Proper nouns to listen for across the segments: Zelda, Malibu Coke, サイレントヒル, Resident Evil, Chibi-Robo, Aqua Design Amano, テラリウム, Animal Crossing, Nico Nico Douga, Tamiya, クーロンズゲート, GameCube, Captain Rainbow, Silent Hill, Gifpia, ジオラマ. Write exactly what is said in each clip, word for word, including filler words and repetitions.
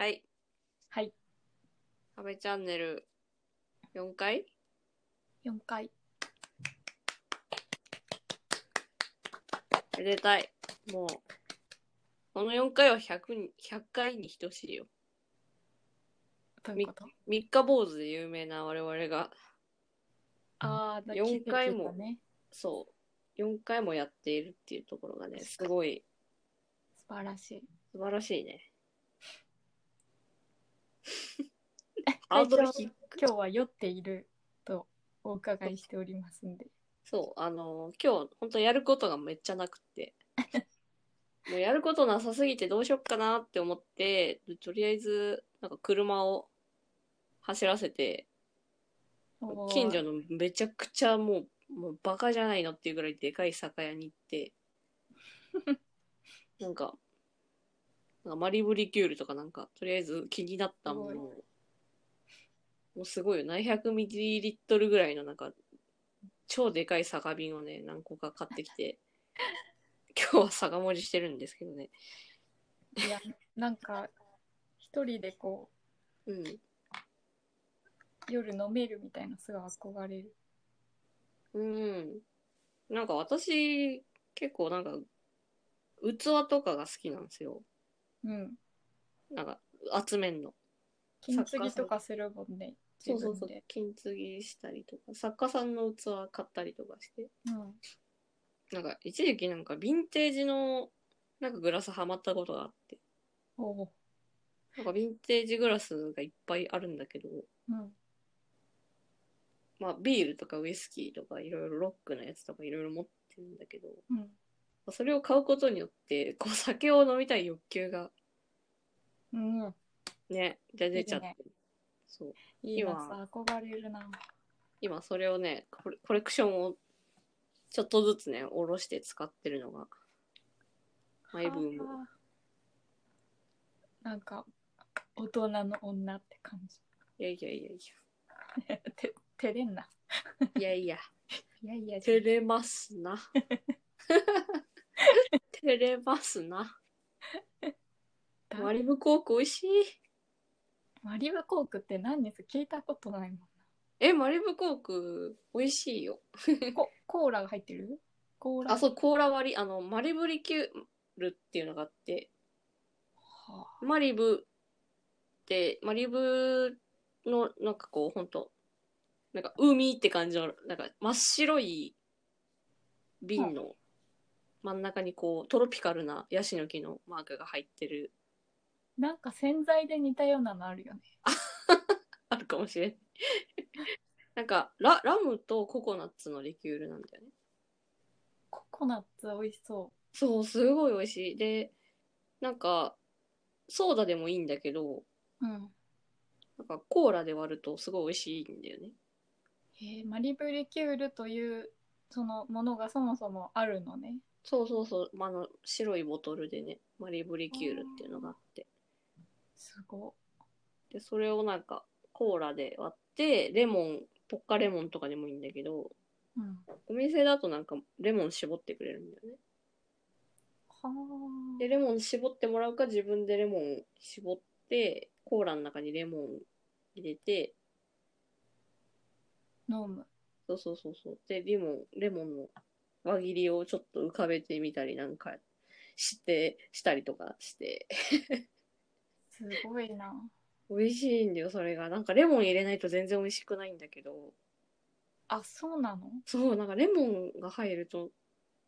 はいはいカメチャンネルよんかいよんかいめでたい。もうこのよんかいは ひゃく, ひゃっかいに等しいよ。どういうこと？三日坊主で有名な我々があーよんかいも、ね、そうよんかいもやっているっていうところがね、すごい素晴らしい。素晴らしいね。会長今日は酔っているとお伺いしておりますんで。そうあの今日本当やることがめっちゃなくってもうやることなさすぎてどうしよっかなって思って、とりあえずなんか車を走らせて近所のめちゃくちゃもう、 もうバカじゃないのっていうぐらいでかい酒屋に行ってなんか、なんかマリブリキュールとかなんかとりあえず気になったものを、もうすごいよななひゃくミリリットルぐらいのなんか超でかい酒瓶をね何個か買ってきて今日は酒盛りしてるんですけどね。いやなんか一人でこう、うん、夜飲めるみたいなすごい憧れる。うんなんか私結構なんか器とかが好きなんですよ。うんなんか集めんの金継ぎとかするもんね。そうそうそう金継ぎしたりとか作家さんの器買ったりとかして、うん、なんか一時期なんかヴィンテージのなんかグラスハマったことがあって、おなんかヴィンテージグラスがいっぱいあるんだけど、うん、まあビールとかウイスキーとかいろいろロックのやつとかいろいろ持ってるんだけど、うん、それを買うことによってこう酒を飲みたい欲求が、うん、ねじゃ出ちゃっていい、ね、そういいな憧れるな。今それをねコレ、コレクションをちょっとずつね下ろして使ってるのがマイブーム。なんか大人の女って感じ。いやいやいやいやて照れんな。いやいやいやいや照れますな照れますな。マリブコーク美味しい。マリブコークって何です？聞いたことないもんな。え、マリブコーク美味しいよコ, コーラが入ってる？コーラ。あ、そうコーラ割り、あのマリブリキュールっていうのがあって、はあ、マリブってマリブのなんかこう本当なんか海って感じのなんか真っ白い瓶の真ん中にこうトロピカルなヤシの木のマークが入ってる。なんか洗剤で似たようなのあるよねあるかもしれないなんか ラ, ラムとココナッツのリキュールなんだよね。ココナッツ美味しそう。そうすごい美味しい。でなんかソーダでもいいんだけど、うん、なんかコーラで割るとすごい美味しいんだよね。へえマリブリキュールというそのものがそもそもあるのね。そうそうそう、まあ、あの白いボトルでねマリブリキュールっていうのがあって、すごい。でそれをなんかコーラで割ってレモンポッカレモンとかでもいいんだけど、うん、お店だとなんかレモン絞ってくれるんだよね。はでレモン絞ってもらうか自分でレモン絞ってコーラの中にレモン入れて飲む。そうそうそうそうでレモンレモンの輪切りをちょっと浮かべてみたりなんかしてしたりとかしてすごいな。美味しいんだよそれが。なんかレモン入れないと全然美味しくないんだけど。あ、そうなの？そう、なんかレモンが入ると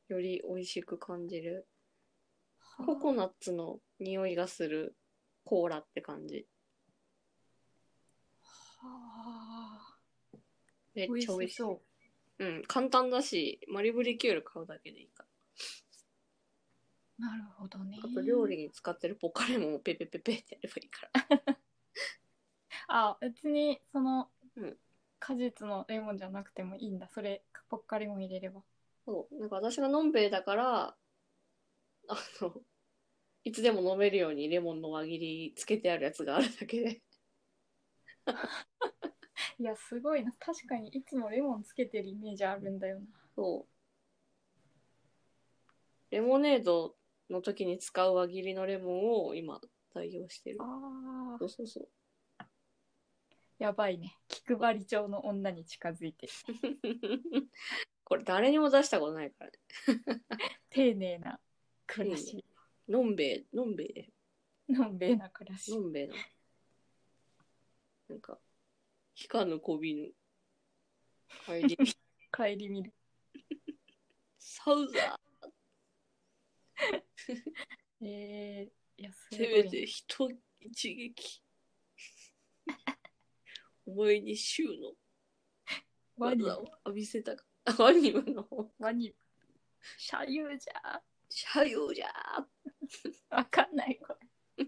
より美味しく感じる。ココナッツの匂いがするコーラって感じ。はあ。めっちゃ美味しそう。うん、簡単だしマリブリキュール買うだけでいいから。なるほどね。あと料理に使ってるポカレモンをペペペペってやればいいからあ、別にその、うん、果実のレモンじゃなくてもいいんだ。それポカレモン入れれば。そうなんか私がのんべえだからあのいつでも飲めるようにレモンの輪切りつけてあるやつがあるだけでいやすごいな。確かにいつもレモンつけてるイメージあるんだよな。そうレモネードの時に使う輪切りのレモンを今対応してる。ああ。そうそうそう。やばいね。気配り調の女に近づいてる。これ誰にも出したことないからね。丁寧な暮らし。うん、のんべえ、のんべえ。のんべえな暮らし。のんべえな。なんか、ひかぬこびぬ。帰り見る。帰り見る。サウザー。えー、いやすごいね、せめて人一撃。お前に衆の技を浴びせたか。ワニムのワニム。社友じゃー。社友じゃー。わかんないこれ。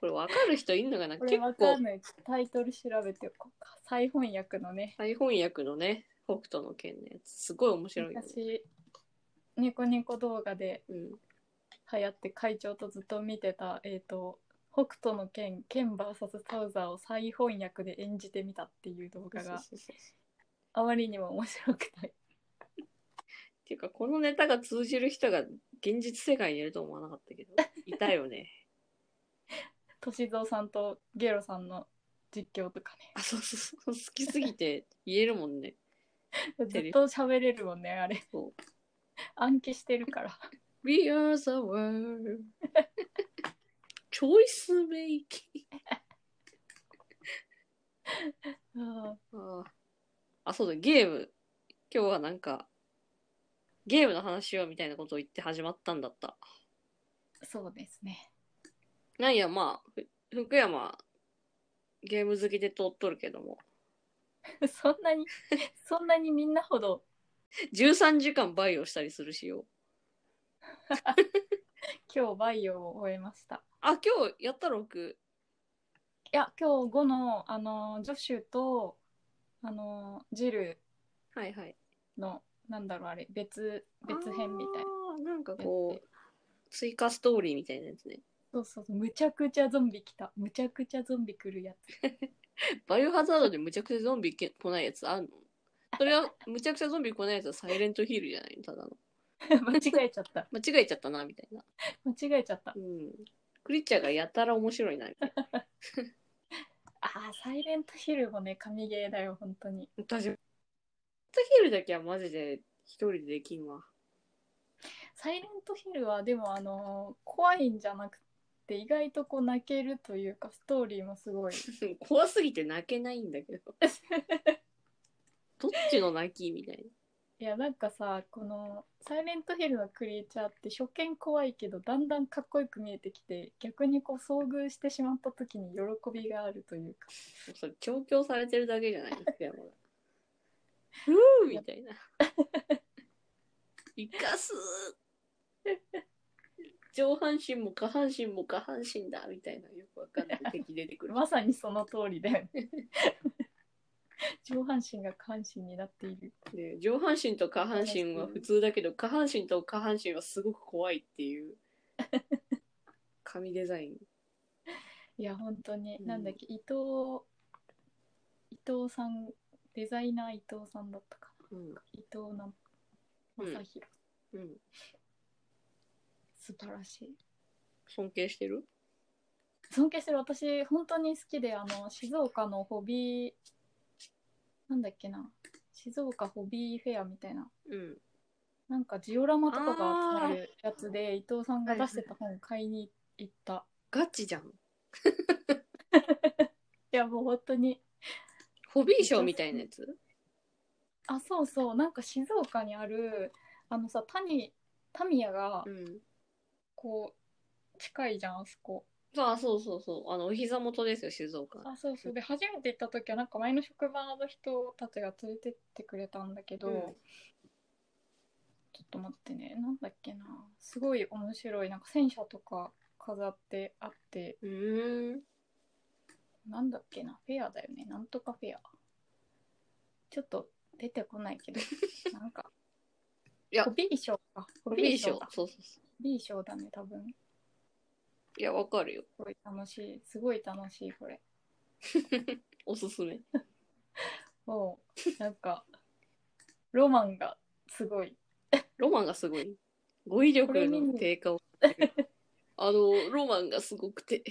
これわかる人いんのかな。これわかんない。タイトル調べてこうか。再翻訳のね。再翻訳のね。北斗の拳のやつすごい面白いよね。私ニコニコ動画で流行って会長とずっと見てた、うん、えっと北斗の拳拳 ブイエス サウザーを再翻訳で演じてみたっていう動画があまりにも面白くない。っていうかこのネタが通じる人が現実世界にいると思わなかったけどいたよね。歳三さんとゲロさんの実況とかね。あ、そうそうそう、好きすぎて言えるもんね。ずっと喋れるもんね、あれ。そう。暗記してるから。We are the world. チョイスメイキング。あ、そうだ、ゲーム。今日はなんか、ゲームの話をみたいなことを言って始まったんだった。そうですね。なんや、まあ、福山、ゲーム好きで通っとるけども。そんなにそんなにみんなほどじゅうさんじかんバイオしたりするしよ。今日バイオを終えました。あ、今日やったろく。いや、今日ごのあのジョシュとあのジルの、はいはい、なんだろうあれ別別編みたいな、なんかこう追加ストーリーみたいなやつね。そうそうそう、むちゃくちゃゾンビ来た、むちゃくちゃゾンビ来るやつ。バイオハザードでむちゃくちゃゾンビ来ないやつあんの？それはむちゃくちゃゾンビ来ないやつはサイレントヒールじゃないの、ただの。間違えちゃった。間違えちゃったなみたいな。間違えちゃった。うん。クリッチャーがやたら面白いなみたいな。ああ、サイレントヒールもね、神ゲーだよ本当に。私サイレントヒールだけはマジで一人でできんわ。サイレントヒールはでもあのー、怖いんじゃなくて。で意外とこう泣けるというかストーリーもすごい怖すぎて泣けないんだけどどっちの泣きみたいな。いや、なんかさ、このサイレントヒルのクリーチャーって初見怖いけどだんだんかっこよく見えてきて、逆にこう遭遇してしまった時に喜びがあるというか。それ調教されてるだけじゃないですか。ふーみたいな生かす上半身も下半身も下半身だみたいな、よくわかんない敵出てくる。まさにその通りだよね。上半身が下半身になっている、ね、上半身と下半身は普通だけど下半身と下半身はすごく怖いっていう神デザイン。いや本当に、うん、なんだっけ、伊藤伊藤さん、デザイナー伊藤さんだったかな、うん、伊藤な正弘、うんうん、素晴らしい。尊敬してる？尊敬してる。私本当に好きで、あの静岡のホビーなんだっけな、静岡ホビーフェアみたいな、うん、なんかジオラマとかが集まるやつで伊藤さんが出してた本買いに行った、はいはい、ガチじゃん。いやもう本当にホビーショーみたいなやつ。あ、そうそう、なんか静岡にあるあのさ、タニタミヤが、うん、こう近いじゃんあそこ。あ、そうそうそう、あのお膝元ですよ静岡。あ、そうそう、で初めて行った時はなんか前の職場の人たちが連れてってくれたんだけど、うん、ちょっと待ってね、なんだっけな、すごい面白い、なんか戦車とか飾ってあって、うーん、なんだっけな、フェアだよね、なんとかフェア、ちょっと出てこないけどなんかいやホビーショーか、ホビーショーだ、そうそうそう、B 賞だね多分。いや、わかるよ。すごい楽しい、すごい楽しいこれ。おすすめ。もうなんかロマンがすごい。ロマンがすごい。語彙力の低下を。あのロマンがすごくて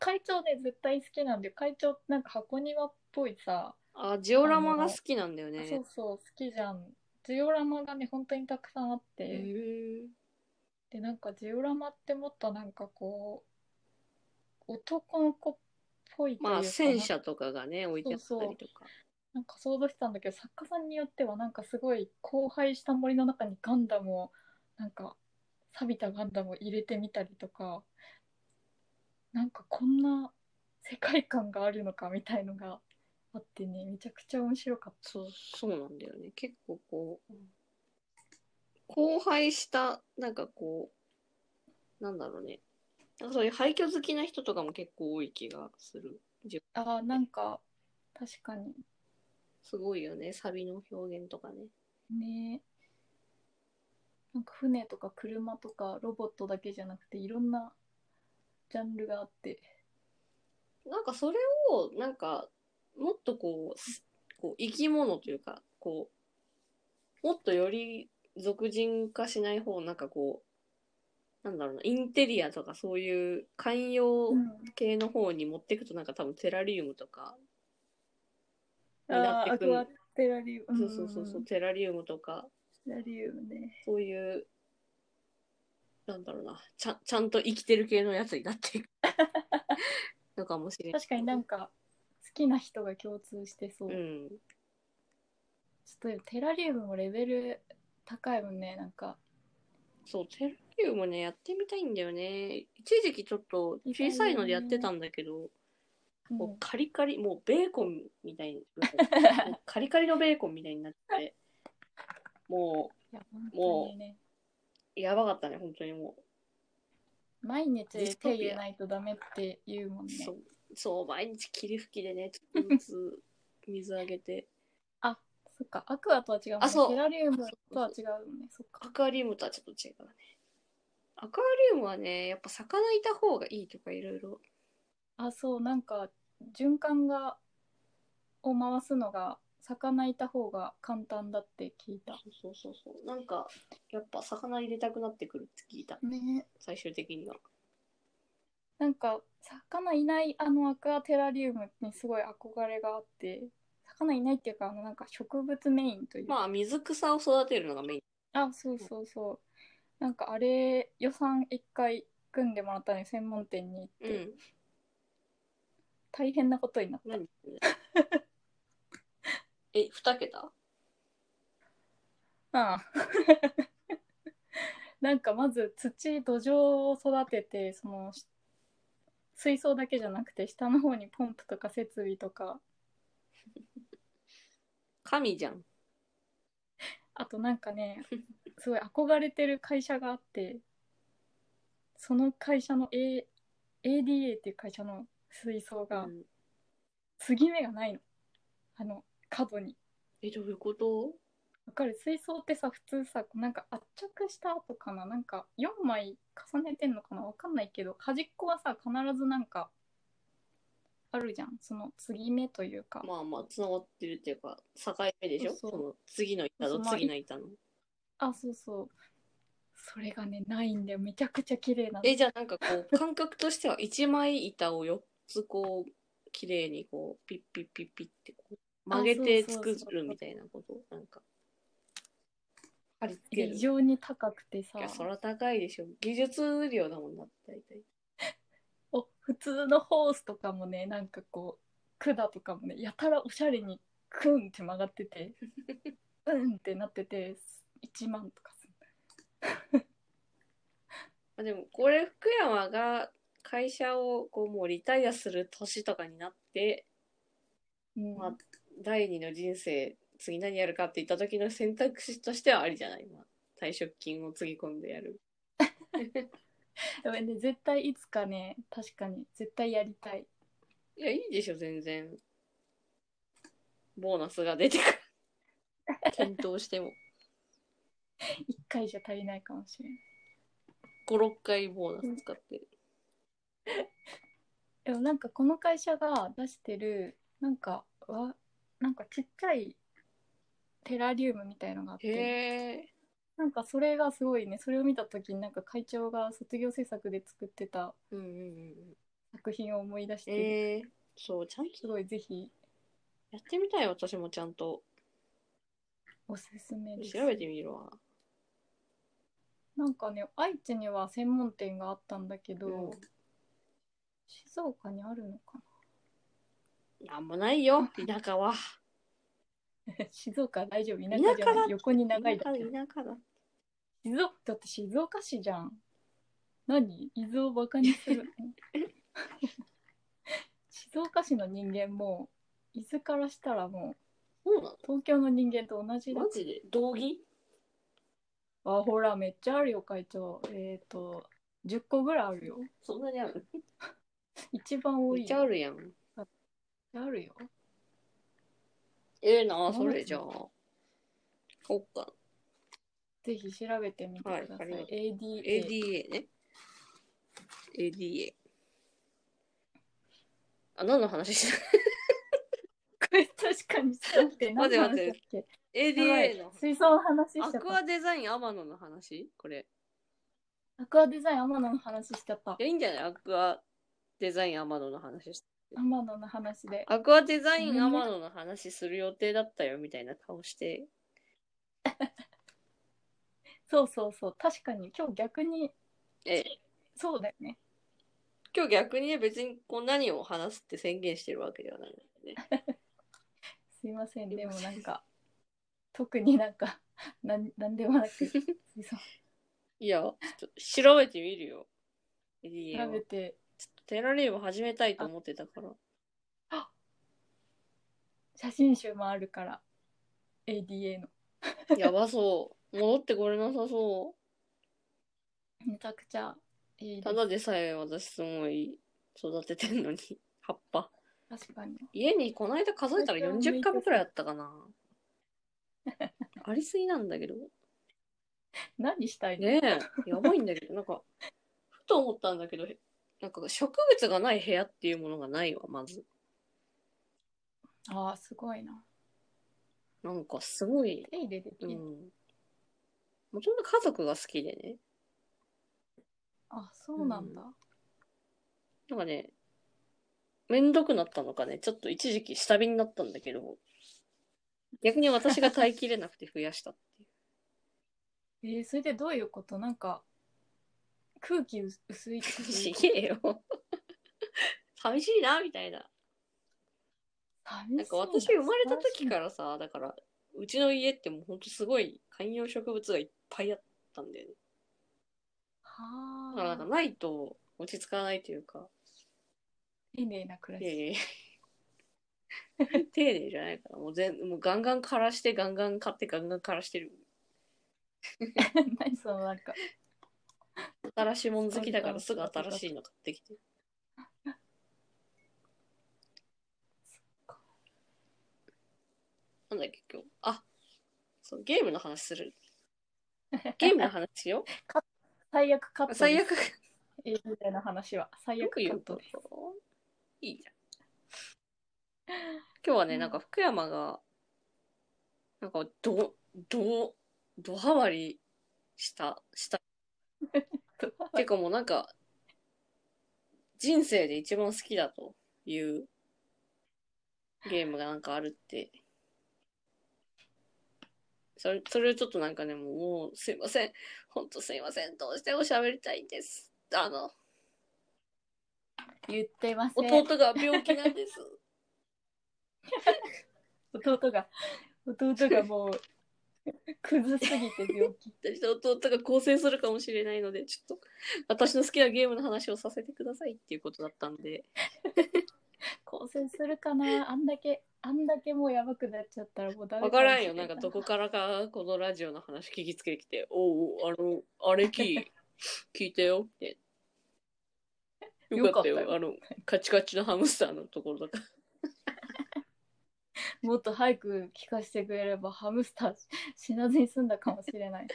会長ね絶対好きなんだよ。会長なんか箱庭っぽいさあ、ジオラマが好きなんだよね。そうそう好きじゃん。ジオラマがね本当にたくさんあって、へでなんかジオラマってもっとなんかこう男の子っぽいというか、まあ戦車とかがね置いてあったりとか、そうそうなんか想像してたんだけど、作家さんによってはなんかすごい荒廃した森の中にガンダムをなんか錆びたガンダムを入れてみたりとか、なんかこんな世界観があるのかみたいのがあってね、めちゃくちゃ面白かった。そう、そうなんだよね。結構こう荒廃したなんかこうなんだろうね、なんかそういう廃墟好きな人とかも結構多い気がする。ああ、なんか確かにすごいよね、サビの表現とかね。ねえ。なんか船とか車とかロボットだけじゃなくていろんなジャンルがあって。なんかそれをなんかもっとこう、こう生き物というかこうもっとより俗人化しない方、なんかこうなんだろうな、インテリアとかそういう観葉系の方に持っていくと、なんか多分テラリウムとか。あ、アクアテラリウム、そうそうそうそう、テラリウムとかテラリウムね、そういうなんだろうな、ちゃ、ちゃんと生きてる系のやつになっていくのかもしれない。確かになんか好きな人が共通してそう、うん、ちょっとテラリウムもレベル高いもんね。なんかそうテラリウムねやってみたいんだよね。一時期ちょっと小さいのでやってたんだけど、もうカリカリ、もうベーコンみたいにカリカリのベーコンみたいになって、もう、もうやばかったね本当に。もう毎日手入れないとダメって言うもんね。そう、そう毎日霧吹きでね水水あげてあ、そっか、アクアとは違うもんね。テラリウムとは違うもんね。そっか、アクアリウムとはちょっと違うね。アクアリウムはねやっぱ魚いた方がいいとかいろいろ。あ、そう、なんか循環がを回すのが魚いた方が簡単だって聞いた。そうそうそう、なんかやっぱ魚入れたくなってくるって聞いたね。最終的にはなんか魚いないあのアクアテラリウムにすごい憧れがあって、魚いないっていうかあのなんか植物メインという、まあ水草を育てるのがメイン。あ、そうそうそう、なんかあれ予算いっかい組んでもらったのに専門店に行って、うん、大変なことになった。え、に桁？ああなんかまず土、土壌を育てて、その水槽だけじゃなくて下の方にポンプとか設備とか神じゃん。あとなんかねすごい憧れてる会社があって、その会社の、A、エーディーエー っていう会社の水槽が継ぎ目がないの、あの角に。え、どういうこと？わかる？水槽ってさ普通さなんか圧着した後かな、なんかよんまい重ねてんのかなわかんないけど、端っこはさ必ずなんかあるじゃん、その継ぎ目というか、まあまあつながってるっていうか境目でしょ。そうそう、その次の板と次の板の、まあ、あ、そうそう、それがねないんだよ。めちゃくちゃ綺麗なの。え、じゃあなんかこう感覚としてはいちまい板をよっつこう綺麗にこうピッピッピッピッってこう曲げて作るみたいなこと。なんかあれ非常に高くてさ。いやそら高いでしょ、技術量だもんな大体お、普通のホースとかもねなんかこう管とかもねやたらおしゃれにクンって曲がっててうんってなってていちまんとかするでもこれ福山が会社をこうもうリタイアする年とかになって、うん、まあ、第二の人生次何やるかって言った時の選択肢としてはありじゃない、まあ、退職金をつぎ込んでやるでも、ね、絶対いつかね、確かに絶対やりたい。いやいいでしょ全然、ボーナスが出てくる検討してもいっかいじゃ足りないかもしれない、ごろっかいボーナス使ってるでもなんかこの会社が出してるなんかわなんかちっちゃいテラリウムみたいのがあって、へなんかそれがすごいね、それを見た時になんか会長が卒業制作で作ってた作品を思い出して、うんうんうん、えー、そうちゃんとすごいぜひやってみたい。私もちゃんとおすすめです。調べてみるわ。なんかね、愛知には専門店があったんだけど、うん、静岡にあるのかな。なんもないよ田舎は。静岡大丈夫、田舎じゃない、横に長いだけ。田舎だ。静岡だって静岡市じゃん。何伊豆をバカにする。静岡市の人間も伊豆からしたらもう東京の人間と同じだ。マジで同義？あ、ほらめっちゃあるよ会長。えっとじゅっこぐらいあるよ。そんなにある？一番多い。めっちゃあるやん。あ、あるよ。ええー、な、それじゃあ。おっか。ぜひ調べてみてください。はい、エーディーエー。エーディーエー ね。エーディーエー。あ、何の話してる？これ確かにしたって何の話だっけ？ エーディーエー の。水槽の話しちゃった。アクアデザインアマノの話？これ。アクアデザインアマノの話しちゃった。いや、いいんじゃない？アクアデザインアマノの話して。アマノの話でアクアデザインアマノの話する予定だったよみたいな顔してそうそうそう、確かに今日逆に、えそうだよね、今日逆にね、別にこう何を話すって宣言してるわけではないので、ね、すいません。でもなんか特になんか何でもなくいや、ちょっと調べてみるよ。調べてテラリウム始めたいと思ってたから。あ、写真集もあるから エーディーエー のやばそう、戻ってこれなさそう。めちゃくちゃいい。ただでさえ私すごい育ててんのに葉っぱ。確かに家にこの間数えたらよんじゅっかぶくらいあったかな。ありすぎなんだけど何したいのねえ、やばいんだけどなんかふと思ったんだけど、なんか植物がない部屋っていうものがないわ、まず。あー、すごいな。なんかすごい。手入れできる。うん。もともと家族が好きでね。あ、そうなんだ。うん、なんかね、めんどくなったのかね、ちょっと一時期下火になったんだけど、逆に私が耐えきれなくて増やしたっていう。えー、それでどういうこと？なんか、空気薄いちげえよ寂しいなみたいな。なんか私生まれた時からさ、だからうちの家ってもうほんとすごい観葉植物がいっぱいあったんだよね。はあ。だからなんかないと落ち着かないというか。丁寧な暮らし。丁寧じゃないから、もう全もうガンガン枯らしてガンガン買ってガンガン枯らしてる。何そのなんか。新しいもん好きだからすぐ新しいの買ってきて。なんだっけ今日。あ、そうゲームの話する。ゲームの話しよう。最悪カット。最悪。みたいな話は最悪カット。いいじゃん。今日はね、なんか福山がなんかどどどハマりしたした。てかもうなんか人生で一番好きだというゲームがなんかあるって、それそれをちょっとなんかね、もうすいません、ほんとすいません、どうしても喋りたいんです、あの言ってません、弟が病気なんです弟が弟がもうクズすぎて病気。私と弟が更生するかもしれないので、ちょっと私の好きなゲームの話をさせてくださいっていうことだったんで更生するかな。あんだけあんだけもうやばくなっちゃったらもうダメかもしれない。わからんよ、なんかどこからかこのラジオの話聞きつけてきて、おうあのあれ聞いてよってよかった よ, よ, かったよあのカチカチのハムスターのところだからもっと早く聞かせてくれればハムスター死なずに済んだかもしれない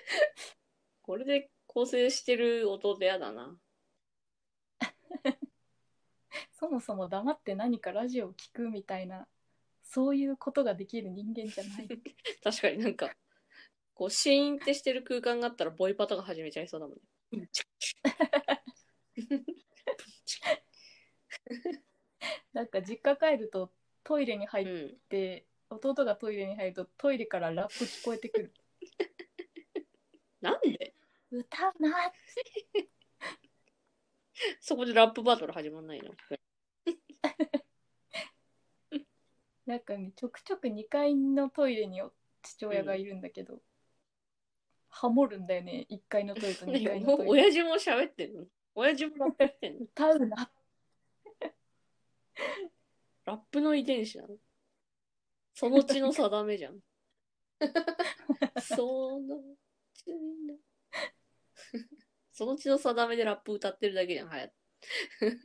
これで更生してる弟やだなそもそも黙って何かラジオを聞くみたいな、そういうことができる人間じゃない確かになんかこうシーンってしてる空間があったらボイパとか始めちゃいそうだもんね。なんか実家帰るとトイレに入って、うん、弟がトイレに入るとトイレからラップ聞こえてくる。なんで？歌うなって。そこでラップバトル始まんないの？なんかね、ちょくちょくにかいのトイレに父親がいるんだけど、うん、ハモるんだよね、いっかいのトイレとにかいのトイレ。親父も喋ってんの？親父もラップってんの？歌うな。ラップの遺伝子なの？その血の定めじゃん。その血のその血の定めでラップ歌ってるだけじゃん、はや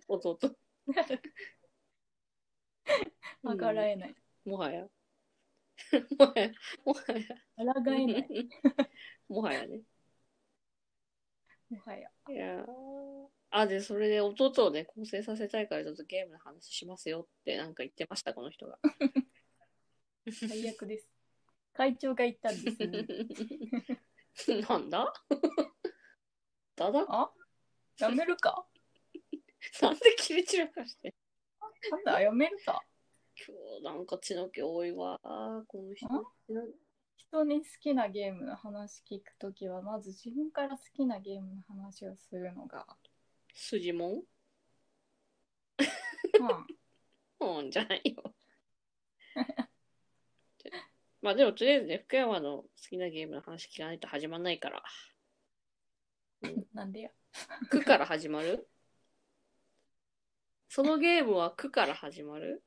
弟。あからえない、うん、もはやもはやもはやあらがえないもはやねもはやいやあでそれで弟をね更生させたいからちょっとゲームの話しますよってなんか言ってましたこの人が。最悪です。会長が言ったんですね。なんだ？だだあ？やめるか？なんで切り散らかして。なんだやめるか。今日なんか血の気多いわこの人。人に好きなゲームの話聞くときはまず自分から好きなゲームの話をするのが。筋もん？うん。うんじゃないよ。まあでもとりあえずね福山の好きなゲームの話聞かないと始まんないから。なんでや。くから始まる？そのゲームはくから始まる？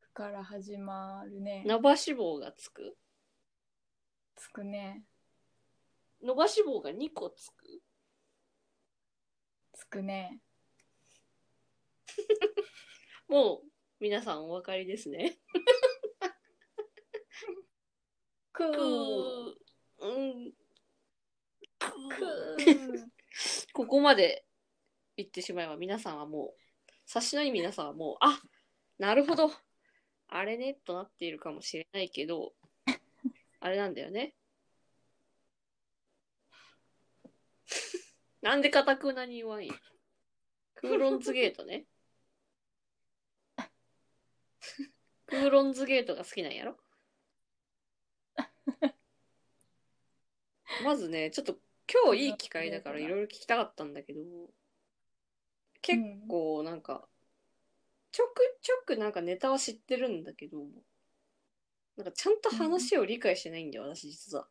くから始まるね。伸ばし棒がつく？つくね。伸ばし棒がにこつく？つくね。もう皆さんお分かりですね。くー、うん、くー。ここまで言ってしまえば皆さんはもう察しのいい皆さんはもうあなるほどあれねとなっているかもしれないけどあれなんだよね。なんで堅くなに言わんや。クーロンズゲートね。クーロンズゲートが好きなんやろ。まずね、ちょっと今日いい機会だからいろいろ聞きたかったんだけど、結構なんか、ちょくちょくなんかネタは知ってるんだけど、なんかちゃんと話を理解してないんだよ、私実は。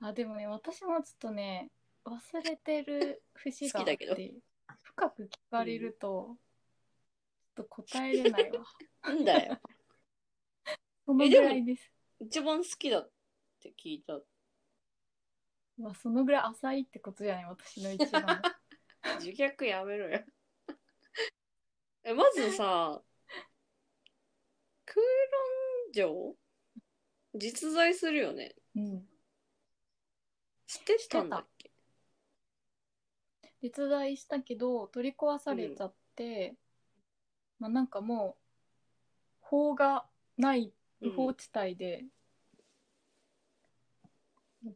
あでもね私もちょっとね忘れてる節があって深く聞かれると、うん、ちょっと答えれないわ。なんだよ。そのぐらいです。一番好きだって聞いた。まあそのぐらい浅いってことじゃない私の一番。自虐やめろよ。えまずさ空論城実在するよね。うん。知ってたんだっけ？実在したけど取り壊されちゃって、うん、まあなんかもう法がない不法地帯で、うん、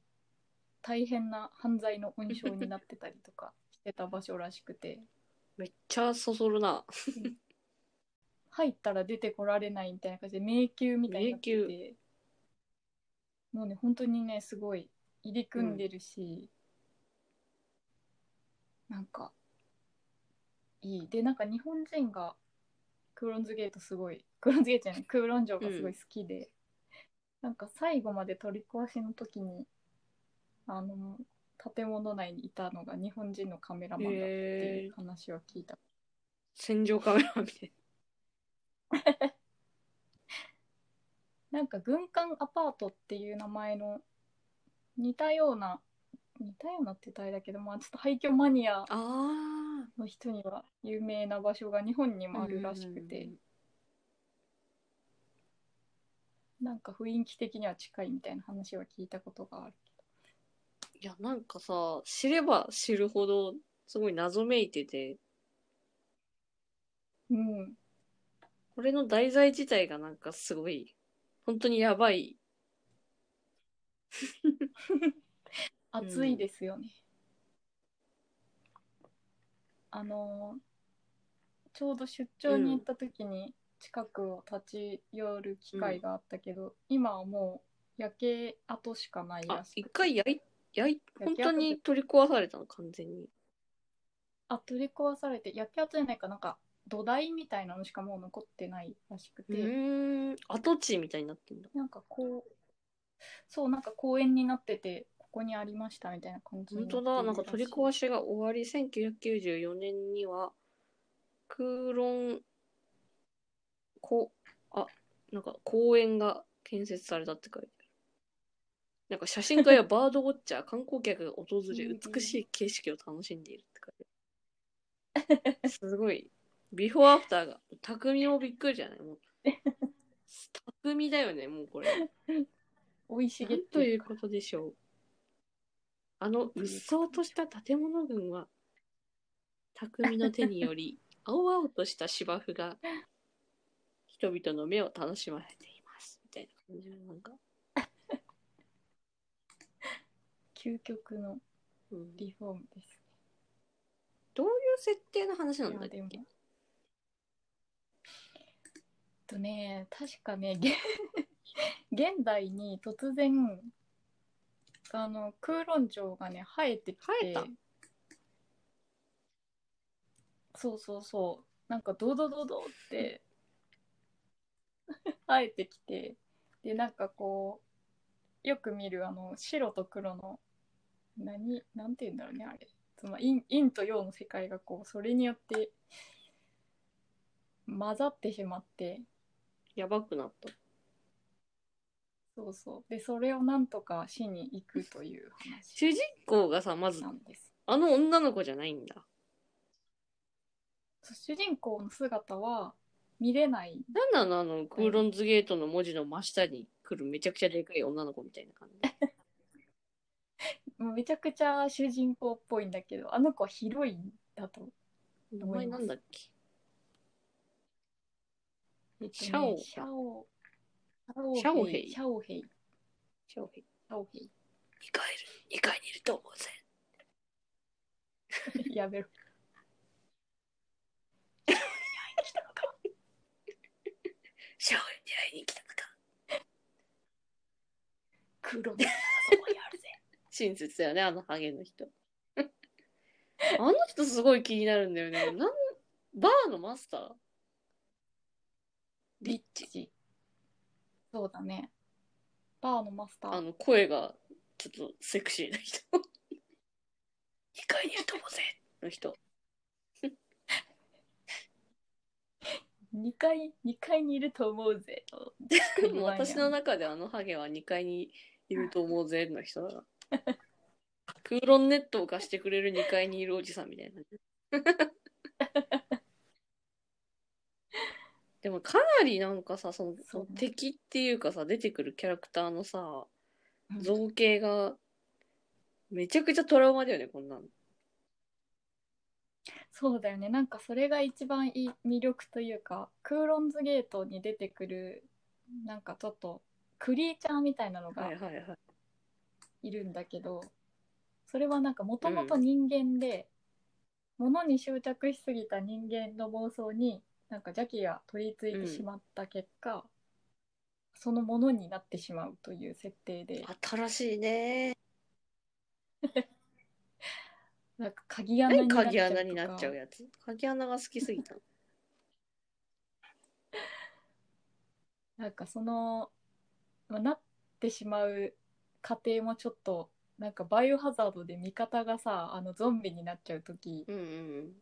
大変な犯罪の温床になってたりとかしてた場所らしくてめっちゃそそるな。入ったら出てこられないみたいな感じで迷宮みたいになっててもうね本当にねすごい入り組んでるし、うん、なんかいいでなんか日本人がクーロンズゲートすごいクーロンズゲートじゃないクーロン城がすごい好きで、うん、なんか最後まで取り壊しの時にあの建物内にいたのが日本人のカメラマンだっていう話を聞いた、えー、戦場カメラマンみたいな。なんか軍艦アパートっていう名前の似たような似たようなって言っただけどまあちょっと廃墟マニアの人には有名な場所が日本にもあるらしくて、うん、なんか雰囲気的には近いみたいな話は聞いたことがあるけどいやなんかさ知れば知るほどすごい謎めいててうんこれの題材自体がなんかすごい本当にやばい暑いですよね、うん、あのちょうど出張に行った時に近くを立ち寄る機会があったけど、うん、今はもう焼け跡しかないらしい。一回焼い焼い本当に取り壊されたの完全に。あ、取り壊されて焼け跡じゃないかなんか土台みたいなのしかもう残ってないらしくて、うーん、跡地みたいになってるんだ。なんかこう、そう、なんか公園になっててここにありましたみたいな感じ。本当だ、なんか取り壊しが終わりせんきゅうひゃくきゅうじゅうよねんには空論こあなんか公園が建設されたって書いてある。なんか写真家やバードウォッチャー観光客が訪れ美しい景色を楽しんでいるって書いてある。すごいビフォーアフターが。匠もびっくりじゃない、もう匠だよね、もうこれ。おいしげということでしょう。あのうっそうとした建物群は匠の手により青々とした芝生が人々の目を楽しませていますみたいな感じのなんか究極のリフォームですね、うん、どういう設定の話なんだっけ。えっとね、確かね現代に突然あの空論城がね生えてきて、生えた、そうそうそう、なんかドドドドって生えてきて、でなんかこうよく見るあの白と黒の何なんていうんだろうね、あれその陰、陰と陽の世界がこうそれによって混ざってしまってやばくなった。そうそう、でそれをなんとかしに行くという話。主人公がさ、まずあの女の子じゃないんだ。そう、主人公の姿は見れない。なんなのあのクーロンズゲートの文字の真下に来るめちゃくちゃでかい女の子みたいな感じもうめちゃくちゃ主人公っぽいんだけど、あの子はヒロインだと思います。名前なんだっけ、えっとね、シャオシャオシャオヘイシャオヘイシャオヘイシャオヘイにかいいる、にかいにいると思うぜやめろシャオヘイに会いに来たのかシャオヘイに会いに来たのか黒のそこにあるぜ親切だよね、あのハゲの人あの人すごい気になるんだよね。なんバーのマスターリッチ、そうだね、バーのマスター、あの声がちょっとセクシーな人にかいにいると思うぜの人にかいにかいにいると思うぜもう私の中であのハゲはにかいにいると思うぜの人だな空論ネットを貸してくれるにかいにいるおじさんみたいなでもかなりなんかさ、そのそ、ね、敵っていうかさ、出てくるキャラクターのさ造形がめちゃくちゃトラウマだよね、こんなの。そうだよね、なんかそれが一番いい魅力というか、クーロンズゲートに出てくるなんかちょっとクリーチャーみたいなのがいるんだけど、はいはいはい、それはなんかもともと人間で、うん、物に執着しすぎた人間の妄想になんか邪気が取り付いてしまった結果、うん、そのものになってしまうという設定で。新しいねなんか鍵穴になっちゃうとか。鍵穴になっちゃうやつ、鍵穴が好きすぎたなんかその、まあ、なってしまう過程もちょっとなんかバイオハザードで味方がさあのゾンビになっちゃうとき、うんうんうん、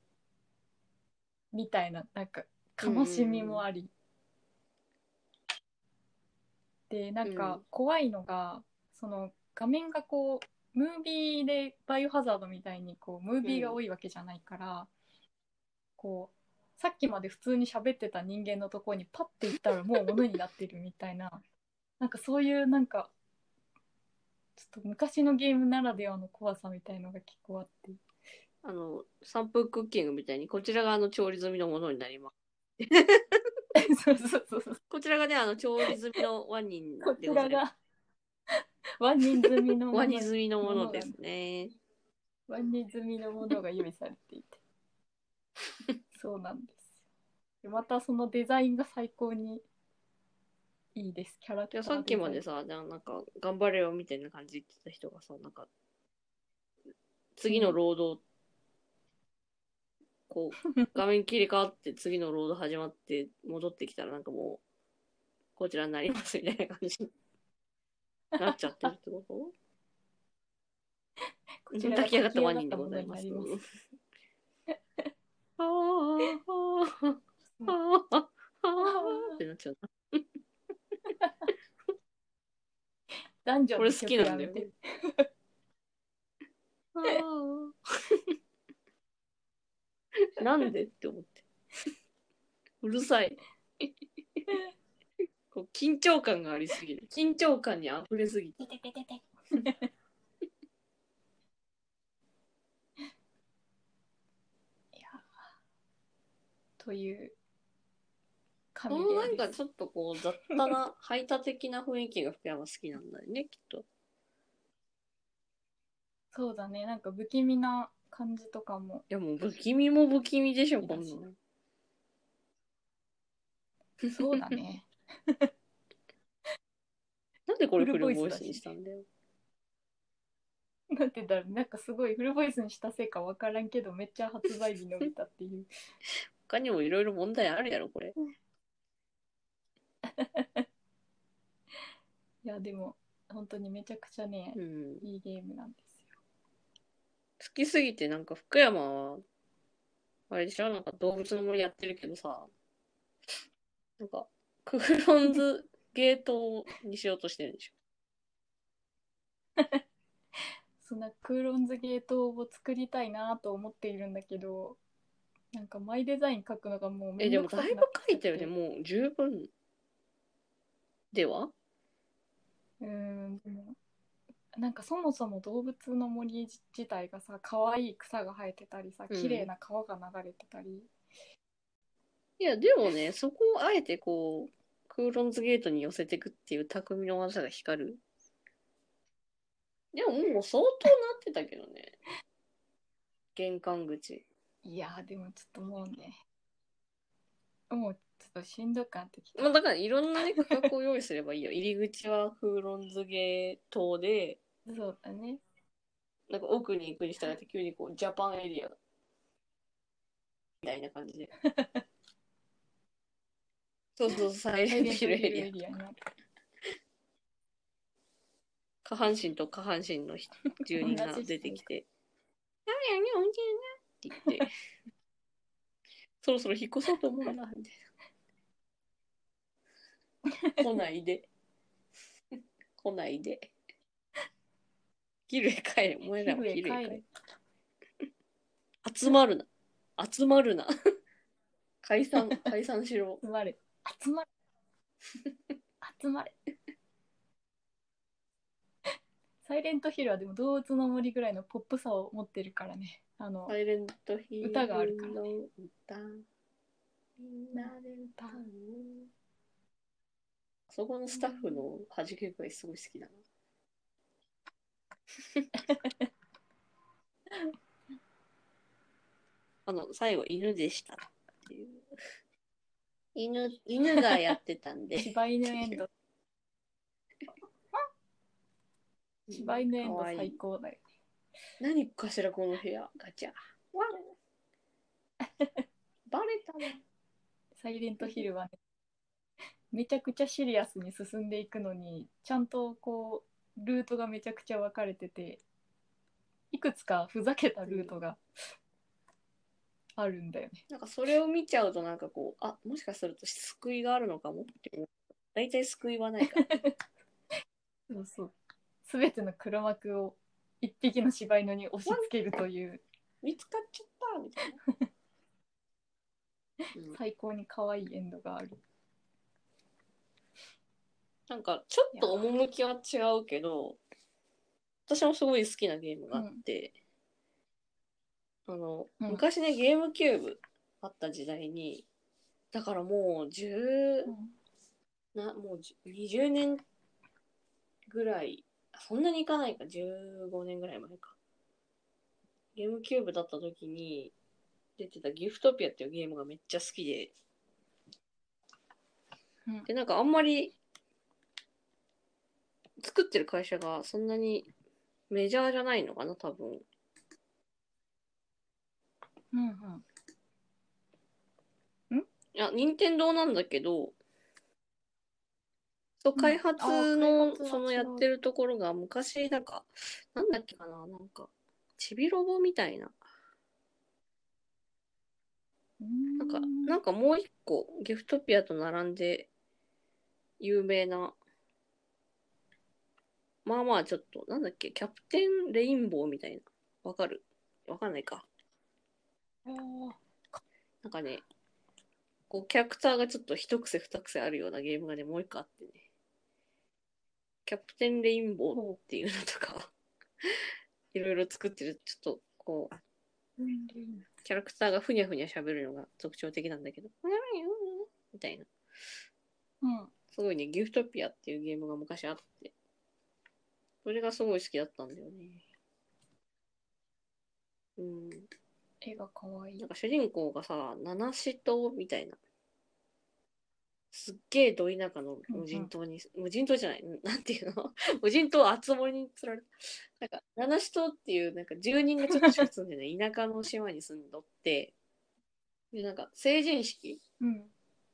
みたいな、なんか悲しみもあり、うん、でなんか怖いのが、うん、その画面がこうムービーでバイオハザードみたいにこうムービーが多いわけじゃないから、うん、こうさっきまで普通に喋ってた人間のところにパッて行ったらもう物になってるみたいななんかそういうなんかちょっと昔のゲームならではの怖さみたいのが結構あって、あの三分クッキングみたいにこちらがあの調理済みのものになりますそうそうそうそう、こちらがねあの調理済みのワニになってます、ね、こちらがワニ済みのものワニ済みのものですね。ワニ済みのものが意味されていてそうなんです。でまたそのデザインが最高にいいです。キャラクターさっきまでさ、なんか頑張れよみたいな感じ言ってた人がさ、なんか次のロード、うん、こう画面切り替わって次のロード始まって戻ってきたらなんかもうこちらになりますみたいな感じになっちゃってるってこと？こちら炊き上がったワニンでございます。ああああああってなっちゃう。男女の曲やめて。なんでって思って。うるさい。こう緊張感がありすぎる。緊張感にあふれすぎて。いやというこのなんかちょっとこう雑多な排他的な雰囲気が福山好きなんだよねきっと。そうだね、なんか不気味な感じとかも。いやもう不気味も不気味でしょこんなの。そうだね。なんでこれフルボイスにしたんだよ。なんてだろう、なんかすごいフルボイスにしたせいかわからんけどめっちゃ発売日伸びたっていう。他にもいろいろ問題あるやろこれ。いやでも本当にめちゃくちゃね、うん、いいゲームなんですよ。好きすぎてなんか福山はあれでしょ、なんか動物の森やってるけどさ、なんかクフロンズゲートにしようとしてるんでしょ。そんなクフロンズゲートを作りたいなと思っているんだけど、なんかマイデザイン書くのがもうめんどくさくなって。えでもだいぶ書いたよね、もう十分では？うーん、でもなんかそもそも動物の森自体がさ、可愛い草が生えてたりさ、綺麗な川が流れてたり、うん、いやでもねそこをあえてこうクーロンズゲートに寄せていくっていう匠の技が光る。でももう相当なってたけどね。玄関口。いやでもちょっともうね、もうちょっとしんどくなってきた。まあ、だからいろんな、ね、区画を用意すればいいよ。入り口はフーロンズゲートで、そうだね。なんか奥に行くにしたがって急にこうジャパンエリアみたいな感じで。そうそう、サイレントヒルエリア。下半身と下半身の住人が出てきて、あれやねおんじいなって言って。そろそろ引っ越そうと思うなみたいな。来ないで来ないでギルへ帰れ、お前らはギルへ帰れ、集まるな集まるな解散解散しろ、集まれ集まれ集まれ。サイレントヒルはでも動物の森ぐらいのポップさを持ってるからね。あのサイレントヒールの歌があるからね。歌みんなで歌う。そこのスタッフの弾け声すごい好きだな。あの最後犬でしたっていう。犬犬がやってたんで。柴犬エンド。柴犬エンド最高だよ。何かしらこの部屋ガチャわバレたね。サイレントヒルはねめちゃくちゃシリアスに進んでいくのにちゃんとこうルートがめちゃくちゃ分かれてて、いくつかふざけたルートがあるんだよね。なんかそれを見ちゃうとなんかこう、あ、もしかすると救いがあるのかもって思う。大体救いはないからそうそう、全ての黒幕を一匹の柴犬に押し付けるという見つかっちゃったみたいな最高に可愛いエンドがある。なんかちょっと趣は違うけど私もすごい好きなゲームがあって、うん、あの昔ね、うん、ゲームキューブあった時代に、だからもうじゅう、うん、なもうにじゅうねんぐらい、そんなにいかないか、じゅうごねんぐらい前か。ゲームキューブだった時に出てたギフトピアっていうゲームがめっちゃ好きで、うん、でなんかあんまり作ってる会社がそんなにメジャーじゃないのかな多分。うんうん。ん？いや任天堂なんだけど、そう開発の、うん、そのやってるところが昔なんかなんだっけかな、なんかチビロボみたいな。なんか、なんかもう一個ギフトピアと並んで有名な、まあまあちょっとなんだっけ、キャプテンレインボーみたいな、わかる？わかんないか。なんかね、こうキャラクターがちょっと一癖二癖あるようなゲームがねもう一個あってね、キャプテンレインボーっていうのとかいろいろ作ってる、ちょっとこうキャラクターがふにゃふにゃ喋るのが特徴的なんだけど、みたいな、うん、すごいね、ギフトピアっていうゲームが昔あって、それがすごい好きだったんだよね。うん。絵が可愛い。なんか主人公がさ、七死島みたいな、すっげえど田舎の無人島に、うんうん、無人島じゃない、なんていうの、無人島あつ森に釣られた。なんか七島っていうなんか住人がちょっとしか住んでない田舎の島に住んどって、でなんか成人式、うん、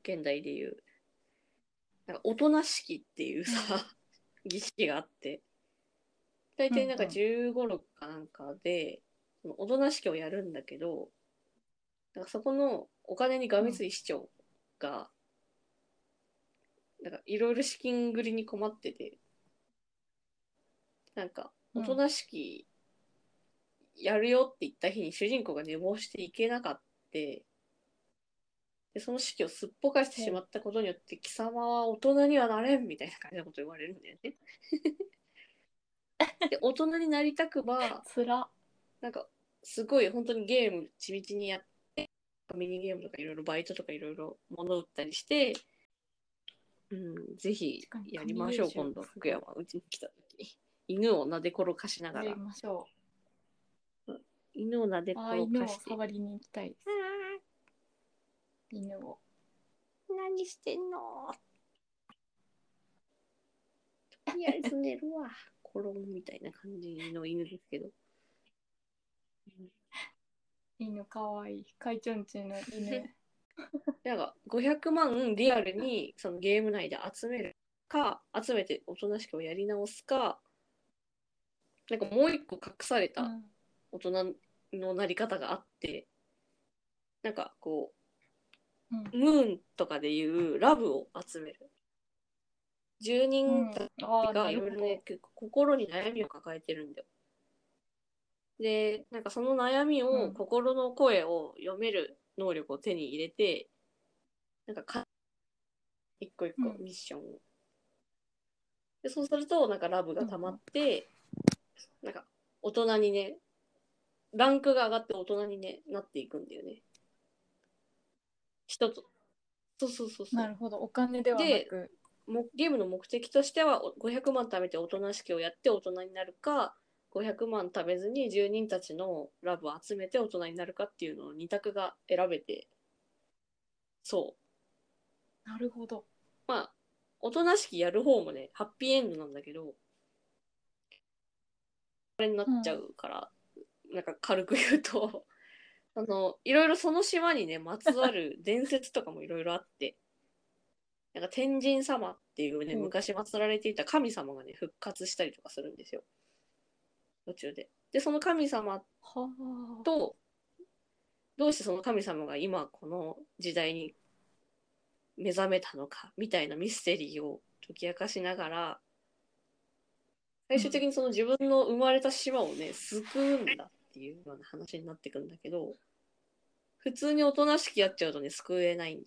現代でいうなんか大人式っていうさ、うん、儀式があって、大体なんかじゅうご、ろくかなんかでその大人式をやるんだけど、なんかそこのお金にがみつい市長が、うんなんかいろいろ資金繰りに困ってて、なんかおとなしきやるよって言った日に主人公が寝坊していけなかったで、その式をすっぽかしてしまったことによって貴様は大人にはなれんみたいな感じのこと言われるんだよねで大人になりたくばつらなんかすごい本当にゲーム地道にやってミニゲームとかいろいろバイトとかいろいろ物売ったりしてうん、ぜひやりましょう今度福山うちに来た時犬をなで転かしながらやりましょう。犬をなで転かして犬を触りに行きたいです。犬を何してんのとりあえず寝るわ転ぶみたいな感じの犬ですけど犬かわいい会長んちの犬なんかごひゃくまんリアルにそのゲーム内で集めるか集めて大人しくをやり直すかなんかもう一個隠された大人のなり方があって、うん、なんかこう、うん、ムーンとかでいうラブを集める住人たちがいろいろね結構心に悩みを抱えてるんだよ。でなんかその悩みを、うん、心の声を読める能力を手に入れてなんかか一個一個ミッションを、うん、でそうするとなんかラブがたまって、うん、なんか大人にねランクが上がって大人に、ね、なっていくんだよね人と。そうそうそうそうなるほどお金ではなくでもゲームの目的としてはごひゃくまん貯めて大人式をやって大人になるかごひゃくまん貯めずに住人たちのラブを集めて大人になるかっていうのをに択が選べてそうなるほどまあ大人式やる方もねハッピーエンドなんだけどあれになっちゃうから、うん、なんか軽く言うとあのいろいろその島にねまつわる伝説とかもいろいろあってなんか天神様っていうね昔祀られていた神様がね復活したりとかするんですよ途中で。でその神様とどうしてその神様が今この時代に目覚めたのかみたいなミステリーを解き明かしながら最終的にその自分の生まれた島をね救うんだっていうような話になってくんだけど普通に大人しくやっちゃうとね救えないんで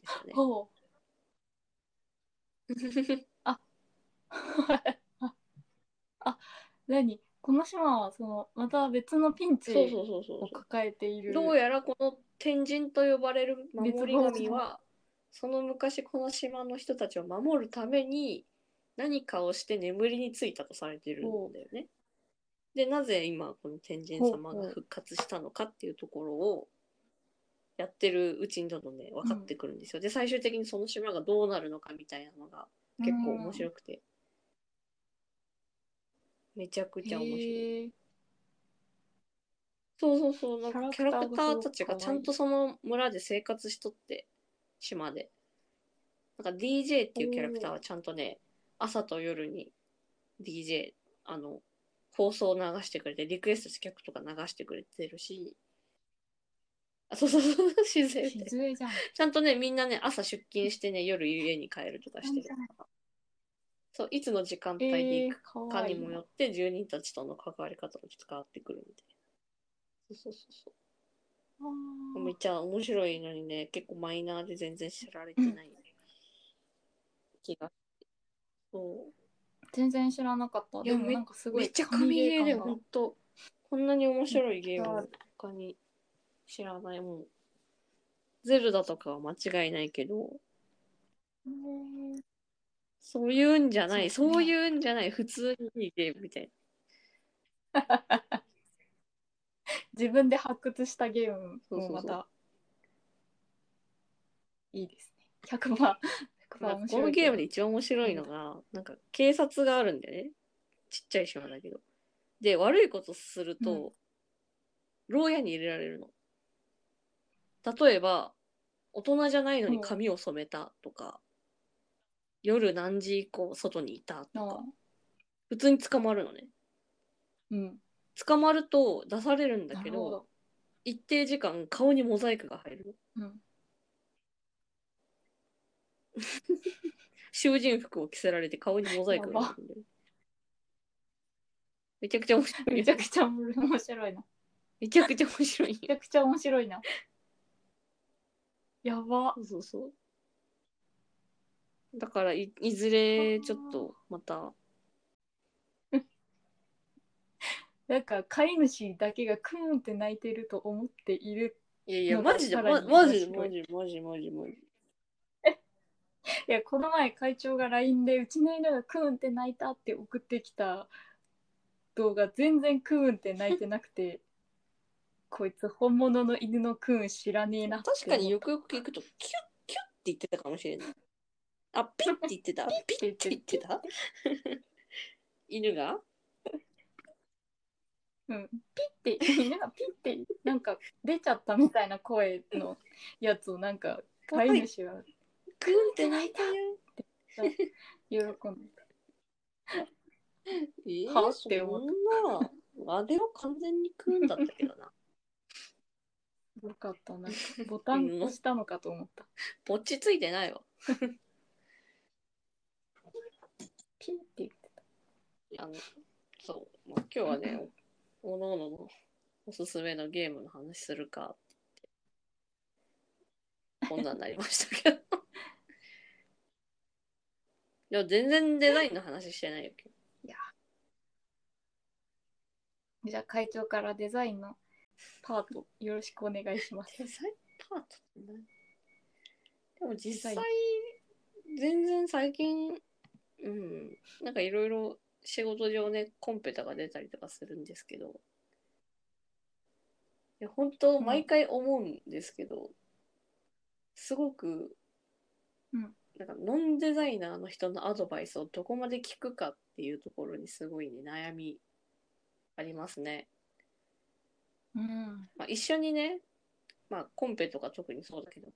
すよねああ何この島はそのまた別のピンチを抱えている。そうそうそうそうどうやらこの天神と呼ばれる守り神はその昔この島の人たちを守るために何かをして眠りについたとされているんだよね。でなぜ今この天神様が復活したのかっていうところをやってるうちにどんどんね分かってくるんですよ、うん、で最終的にその島がどうなるのかみたいなのが結構面白くて、うん、めちゃくちゃ面白い。そうそうそう、なんかキャラクターたちがちゃんとその村で生活しとって、島でなんか ディージェー っていうキャラクターはちゃんとね朝と夜に ディージェー あの放送を流してくれて、リクエスト企画とか流してくれてるし、あ、そうそうそう、自然でちゃんとねみんなね朝出勤してね夜家に帰るとかしてるから、そう、いつの時間帯で行くかにもよって住人たちとの関わり方もちょっと変わってくるみたいな。そうそうそう、めっちゃ面白いのにね、結構マイナーで全然知られてない気が、うん、そう全然知らなかった。でもなんかすごいめっちゃ神ゲーで、ほんとこんなに面白いゲーム他に知らない。もうゼルダとかは間違いないけど、うん、そういうんじゃない、そう、ね、そういうんじゃない、普通にいいゲームみたいな自分で発掘したゲームもまたそうそうそういいですね。 ひゃくパーセントこのゲームで一番面白いのが、うん、なんか警察があるんだよね、ちっちゃい島だけど。で悪いことすると、うん、牢屋に入れられるの。例えば大人じゃないのに髪を染めたとか、うん、夜何時以降外にいたとか、うん、普通に捕まるのね、うん、捕まると出されるんだけ ど, ど一定時間顔にモザイクが入るの、うん囚人服を着せられて顔にモザイクが入ってる。めちゃくちゃ面白い。めちゃくちゃ面白いな。めちゃくちゃ面白い。めちゃくちゃ面白いな。やば。そうそう。だからい、いずれちょっとまたなんか飼い主だけがクーンって泣いてると思っている。いやいやマジでマジマジマジマジマジマジ。いやこの前会長が ライン でうちの犬がクーンって泣いたって送ってきた動画、全然クーンって泣いてなくてこいつ本物の犬のクーン知らねえな。確かによくよく聞くとキュッキュッって言ってたかもしれない。あ、ピッって言ってたピッって言ってた犬がうんピッって犬がピッってなんか出ちゃったみたいな声のやつをなんか飼い主はグーンって泣いたって喜んでた。はって思った。あれは完全にグーンだったけどな。よかったな。ボタン押したのかと思った。ぼっちついてないわ。ピンって言ってた。あのそう、まあ、今日はね、おのおののおすすめのゲームの話するかってこんなになりましたけど。でも全然デザインの話してないよ。いや。じゃあ会長からデザインのパートよろしくお願いします。デザインパートって何？でも実際全然最近うんなんかいろいろ仕事上ねコンペとか出たりとかするんですけど、いや本当毎回思うんですけど、うん、すごくうん。なんかノンデザイナーの人のアドバイスをどこまで聞くかっていうところにすごい、ね、悩みありますね、うんまあ、一緒にね、まあ、コンペとか特にそうだけど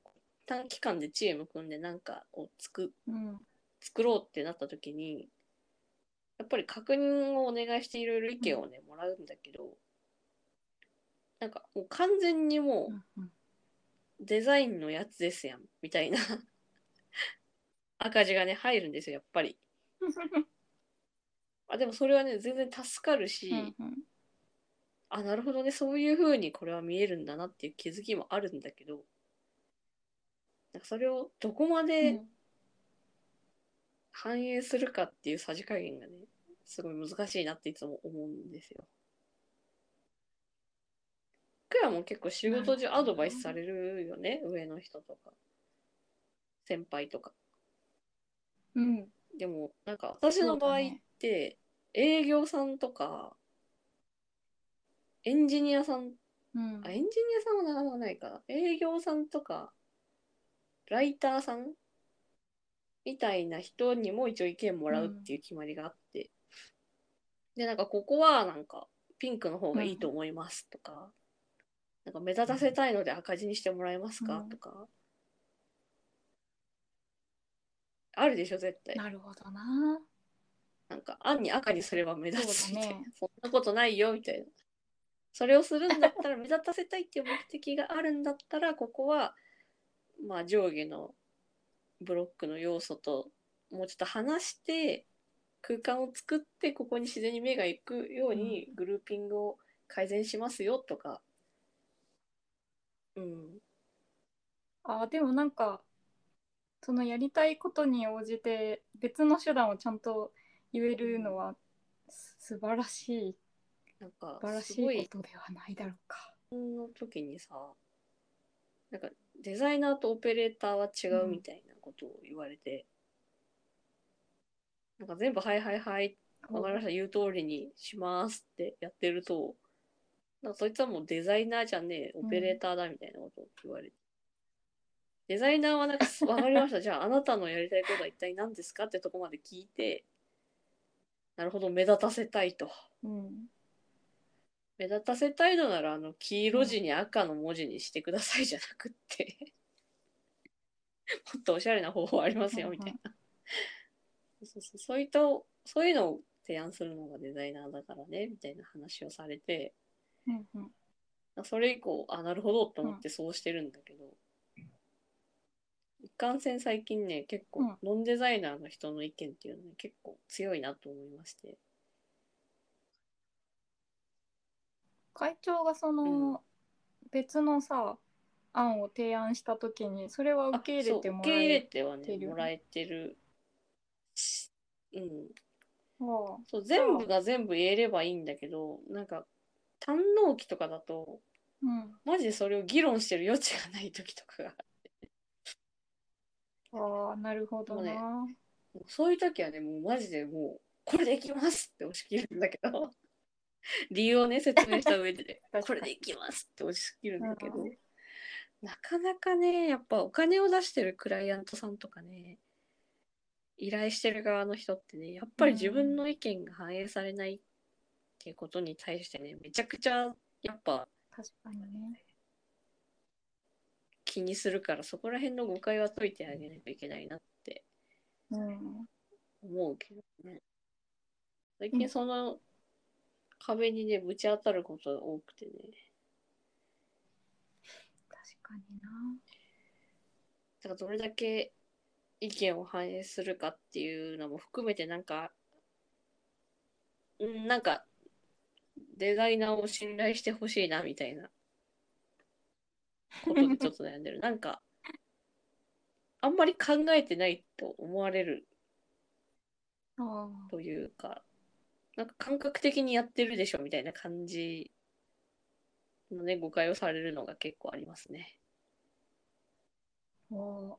短期間でチーム組んで何かをつく、うん、作ろうってなった時にやっぱり確認をお願いしていろいろ意見をね、うん、もらうんだけど、なんかもう完全にもうデザインのやつですやんみたいな赤字がね入るんですよやっぱりあでもそれはね全然助かるし、うんうん、あなるほどねそういう風にこれは見えるんだなっていう気づきもあるんだけど、なんかそれをどこまで反映するかっていうさじ加減がねすごい難しいなっていつも思うんですよ。僕らも結構仕事中アドバイスされるよね、上の人とか先輩とか。うん、でもなんか私の場合って、ね、営業さんとかエンジニアさん、うん、あエンジニアさんはなかなかないか、営業さんとかライターさんみたいな人にも一応意見もらうっていう決まりがあって、うん、でなんかここはなんかピンクの方がいいと思いますとか、うん、なんか目立たせたいので赤字にしてもらえますか、うん、とかあるでしょ絶対。なるほどな。なんか案に赤にすれば目立つみたいな、 そうだね、そんなことないよみたいな、それをするんだったら目立たせたいっていう目的があるんだったらここはまあ上下のブロックの要素ともうちょっと離して空間を作ってここに自然に目が行くようにグルーピングを改善しますよとか、うんうん、あでもなんかそのやりたいことに応じて別の手段をちゃんと言えるのは素晴らしい、なんか素晴らしいことではないだろうか。その時にさなんかデザイナーとオペレーターは違うみたいなことを言われて、うん、なんか全部はいはいはいわかりました言う通りにしますってやってるとなんかそいつはもうデザイナーじゃねえオペレーターだみたいなことを言われて、うん、デザイナーはなんかわかりましたじゃああなたのやりたいことは一体何ですかってとこまで聞いて、なるほど目立たせたいと、うん、目立たせたいのならあの黄色地に赤の文字にしてくださいじゃなくってもっとおしゃれな方法ありますよみたいなそうそうそういったそういうのを提案するのがデザイナーだからねみたいな話をされて、うんうん、それ以降あなるほどと思ってそうしてるんだけど、うん、一貫性最近ね結構、うん、ノンデザイナーの人の意見っていうのは、ね、結構強いなと思いまして、会長がその、うん、別のさ案を提案した時にそれは受け入れてもらえてる、受け入れてはねもらえてる、うん、そう全部が全部言えればいいんだけどなんか堪能期とかだと、うん、マジでそれを議論してる余地がない時とかがあってああなるほどな、ね、そういう時はねもうマジでもうこれでいきますって押し切るんだけど理由をね説明した上でこれでいきますって押し切るんだけどなかなかねやっぱお金を出してるクライアントさんとかね依頼してる側の人ってねやっぱり自分の意見が反映されない、うんっていうことに対してねめちゃくちゃやっぱ確かに、ね、気にするからそこら辺の誤解は解いてあげないといけないなって思うけどね、うん、最近その壁にねぶち当たることが多くてね、確かにな、だからどれだけ意見を反映するかっていうのも含めてなんかなんかデザイナーを信頼してほしいなみたいなことでちょっと悩んでるなんかあんまり考えてないと思われるというかなんか感覚的にやってるでしょみたいな感じのね誤解をされるのが結構ありますね。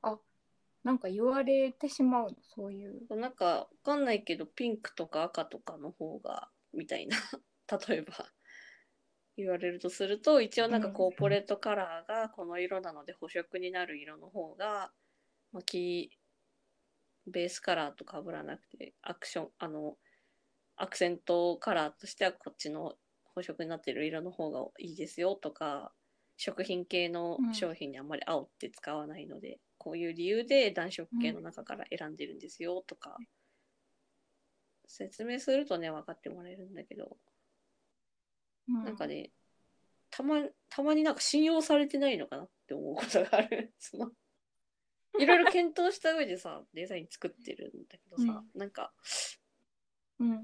あ、なんか言われてしまうのそういうなんかわかんないけどピンクとか赤とかの方がみたいな例えば言われるとすると一応なんかコーポレートカラーがこの色なので補色になる色の方が、まあ、キーベースカラーとかぶらなくてアクションあのアクセントカラーとしてはこっちの補色になってる色の方がいいですよとか、食品系の商品にあんまり青って使わないので、うん、こういう理由で暖色系の中から選んでるんですよとか、うん、説明するとね分かってもらえるんだけど、うん、なんかねたま、たまになんか信用されてないのかなって思うことがあるそのいろいろ検討した上でさデザイン作ってるんだけどさ、うん、なんか、うん、な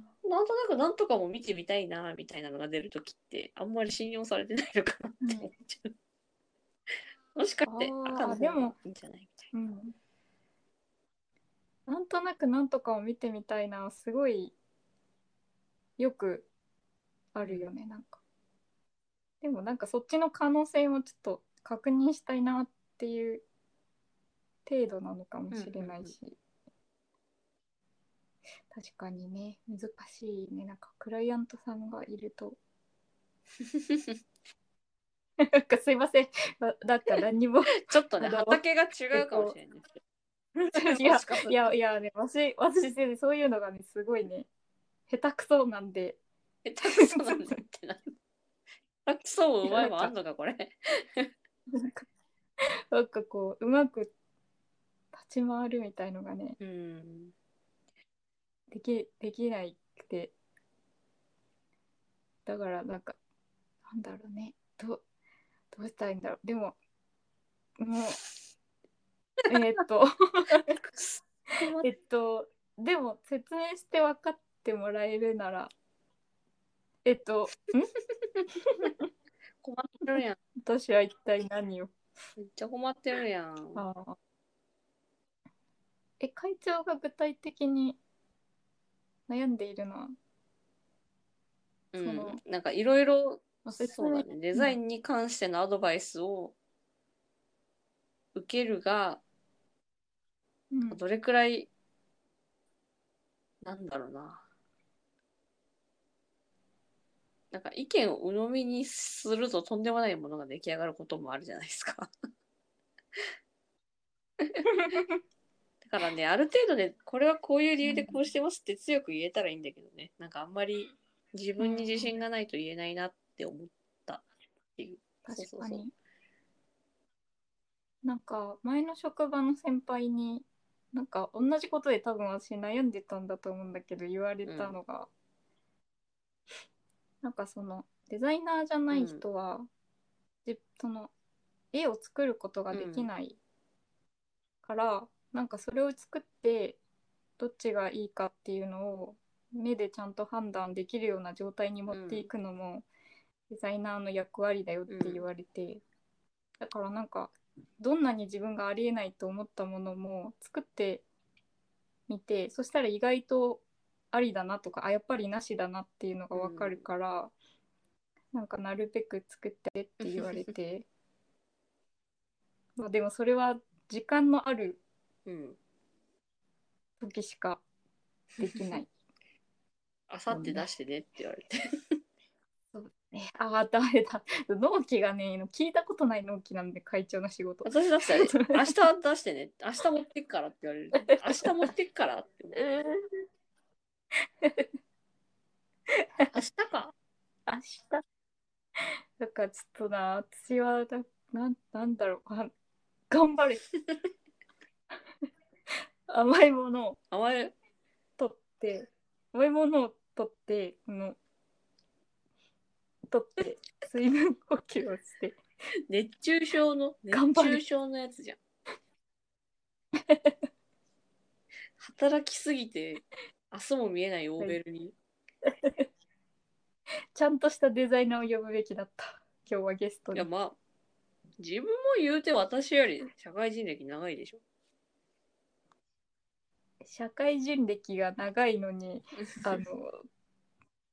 んとなくなんとかも見てみたいなみたいなのが出るときってあんまり信用されてないのかなって思っちゃう、うん、もしかして赤の方がいいんじゃないみたいな、うん、なんとなくなんとかを見てみたいなすごいよくあるよね。なんかでもなんかそっちの可能性もちょっと確認したいなっていう程度なのかもしれないし、うんうんうん、確かにね、難しいね。なんかクライアントさんがいるとなんかすいません、なんか何にもちょっとね畑が違うかもしれないいやいやいやね、私私ねそういうのがねすごいね下手くそなんで下手くそなんだってな下手くそうまいもあんのかこれなんかなんかこううまく立ち回るみたいのがね、うん、できできないくて、だからなんかなんだろうね、どうどうしたらいいんだろう。でももうえっとえっとでも説明して分かってもらえるならえっとん困ってるやん。私は一体何を。めっちゃ困ってるやん。ああ。え、会長が具体的に悩んでいるのは、うん、そのなんかいろいろそうだね、デザインに関してのアドバイスを受けるが、うん、どれくらいなんだろうな、なんか意見を鵜呑みにするととんでもないものが出来上がることもあるじゃないですかだからね、ある程度ね、これはこういう理由でこうしてますって強く言えたらいいんだけどね、なんかあんまり自分に自信がないと言えないなって思ったっていう。確かに。そうそうそう、なんか前の職場の先輩になんか同じことで多分私悩んでたんだと思うんだけど言われたのが、うん、なんかそのデザイナーじゃない人は、うん、その絵を作ることができないから、うん、なんかそれを作ってどっちがいいかっていうのを目でちゃんと判断できるような状態に持っていくのもデザイナーの役割だよって言われて、うん、だからなんかどんなに自分がありえないと思ったものも作ってみて、そしたら意外とありだなとか、あやっぱりなしだなっていうのが分かるから、うん、なんかなるべく作ってって言われてまあでもそれは時間のある時しかできないあさって出してねって言われてそう、ね、ああダメだ、納期がね聞いたことない納期なんで会長の仕事私出したよ明日出してね、明日持ってくからって言われる明日持ってくからって思って明日か明日だからちょっとな、私はだ な, なんだろうあ頑張る甘いものを甘い取って甘いものを取って、うん、取って水分補給をして熱中症の熱中症のやつじゃん働きすぎて明日も見えない オーベルに、はい、ちゃんとしたデザイナーを呼ぶべきだった今日はゲストに。いやまあ自分も言うて私より社会人歴長いでしょ。社会人歴が長いのにあの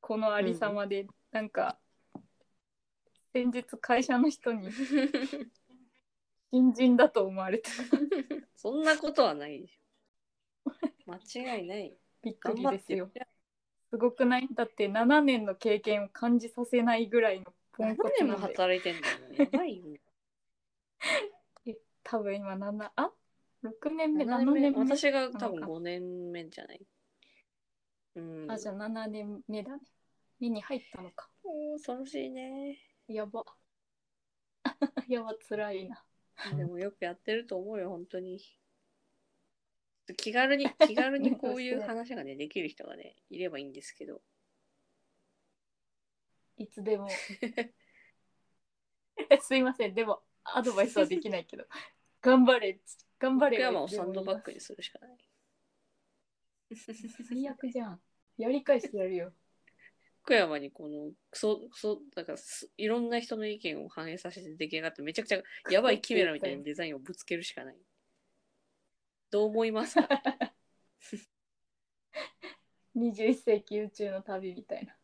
このありさまで、うん、なんか先日会社の人に新人だと思われたそんなことはないでしょ間違いないびっくりですよ。すごくない？だってななねんの経験を感じさせないぐらいのポンコツなので。ななねんも働いてんだよねやばいよね多分今ななあろくねんめななねんめ私が多分ごねんめじゃない、うん、あじゃあななねんめだね。目に入ったのか。恐ろしいね。やばやばつらいな。でもよくやってると思うよ本当に。気軽に気軽にこういう話がねできる人がねいればいいんですけどいつでもすいません、でもアドバイスはできないけど頑張れ頑張れ。山をサンドバッグにするしかない。最悪じゃん。やり返してやるよ。福山にこのクソクソだからいろんな人の意見を反映させて出来上がってめちゃくちゃやばいキメラみたいなデザインをぶつけるしかない。どう思いますか。にじゅういっ世紀宇宙の旅みたいな。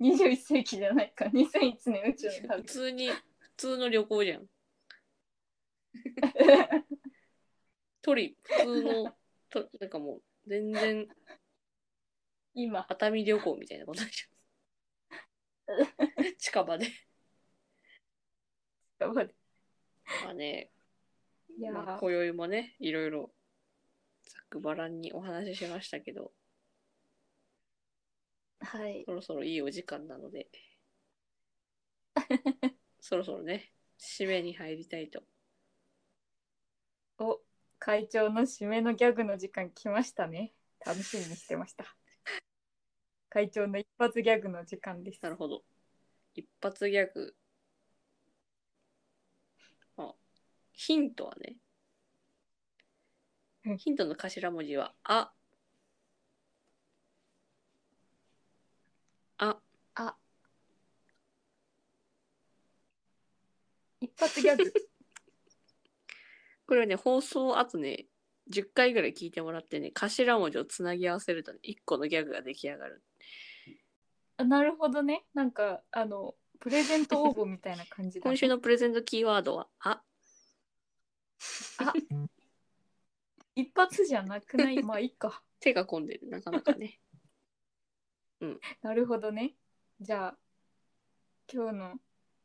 にじゅういっ世紀じゃないか。にせんいちねん宇宙の旅。普通に普通の旅行じゃん。トリ普通のとなんかもう全然今熱海旅行みたいなことでしょ。近場で近場でまあね、いや、まあ、今宵もねいろいろざっくばらんにお話ししましたけど、はい、そろそろいいお時間なのでそろそろね締めに入りたいと。お、会長の締めのギャグの時間来ましたね。楽しみにしてました会長の一発ギャグの時間です。なるほど、一発ギャグ。あ、ヒントはね、うん、ヒントの頭文字はあああ一発ギャグこれはね、放送あとねじゅっかいぐらい聞いてもらってね、頭文字をつなぎ合わせるとねいっこのギャグが出来上がる。あ、なるほどね。なんかあのプレゼント応募みたいな感じだ、ね、今週のプレゼントキーワードはああ一発じゃなくない？まあいいか手が込んでる、なかなかねうん、なるほどね。じゃあ今日の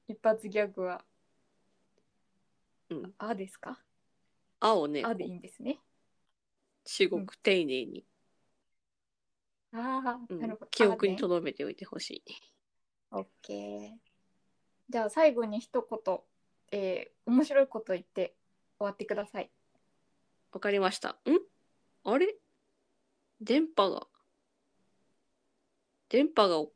一発ギャグは、うん、あですか？あをね、あでいいんですね。すごく丁寧に、うん、ああ、なるほど、記憶に留めておいてほしい。オッケー。じゃあ最後に一言、えー、面白いこと言って終わってください。わかりました。ん？あれ？電波が電波が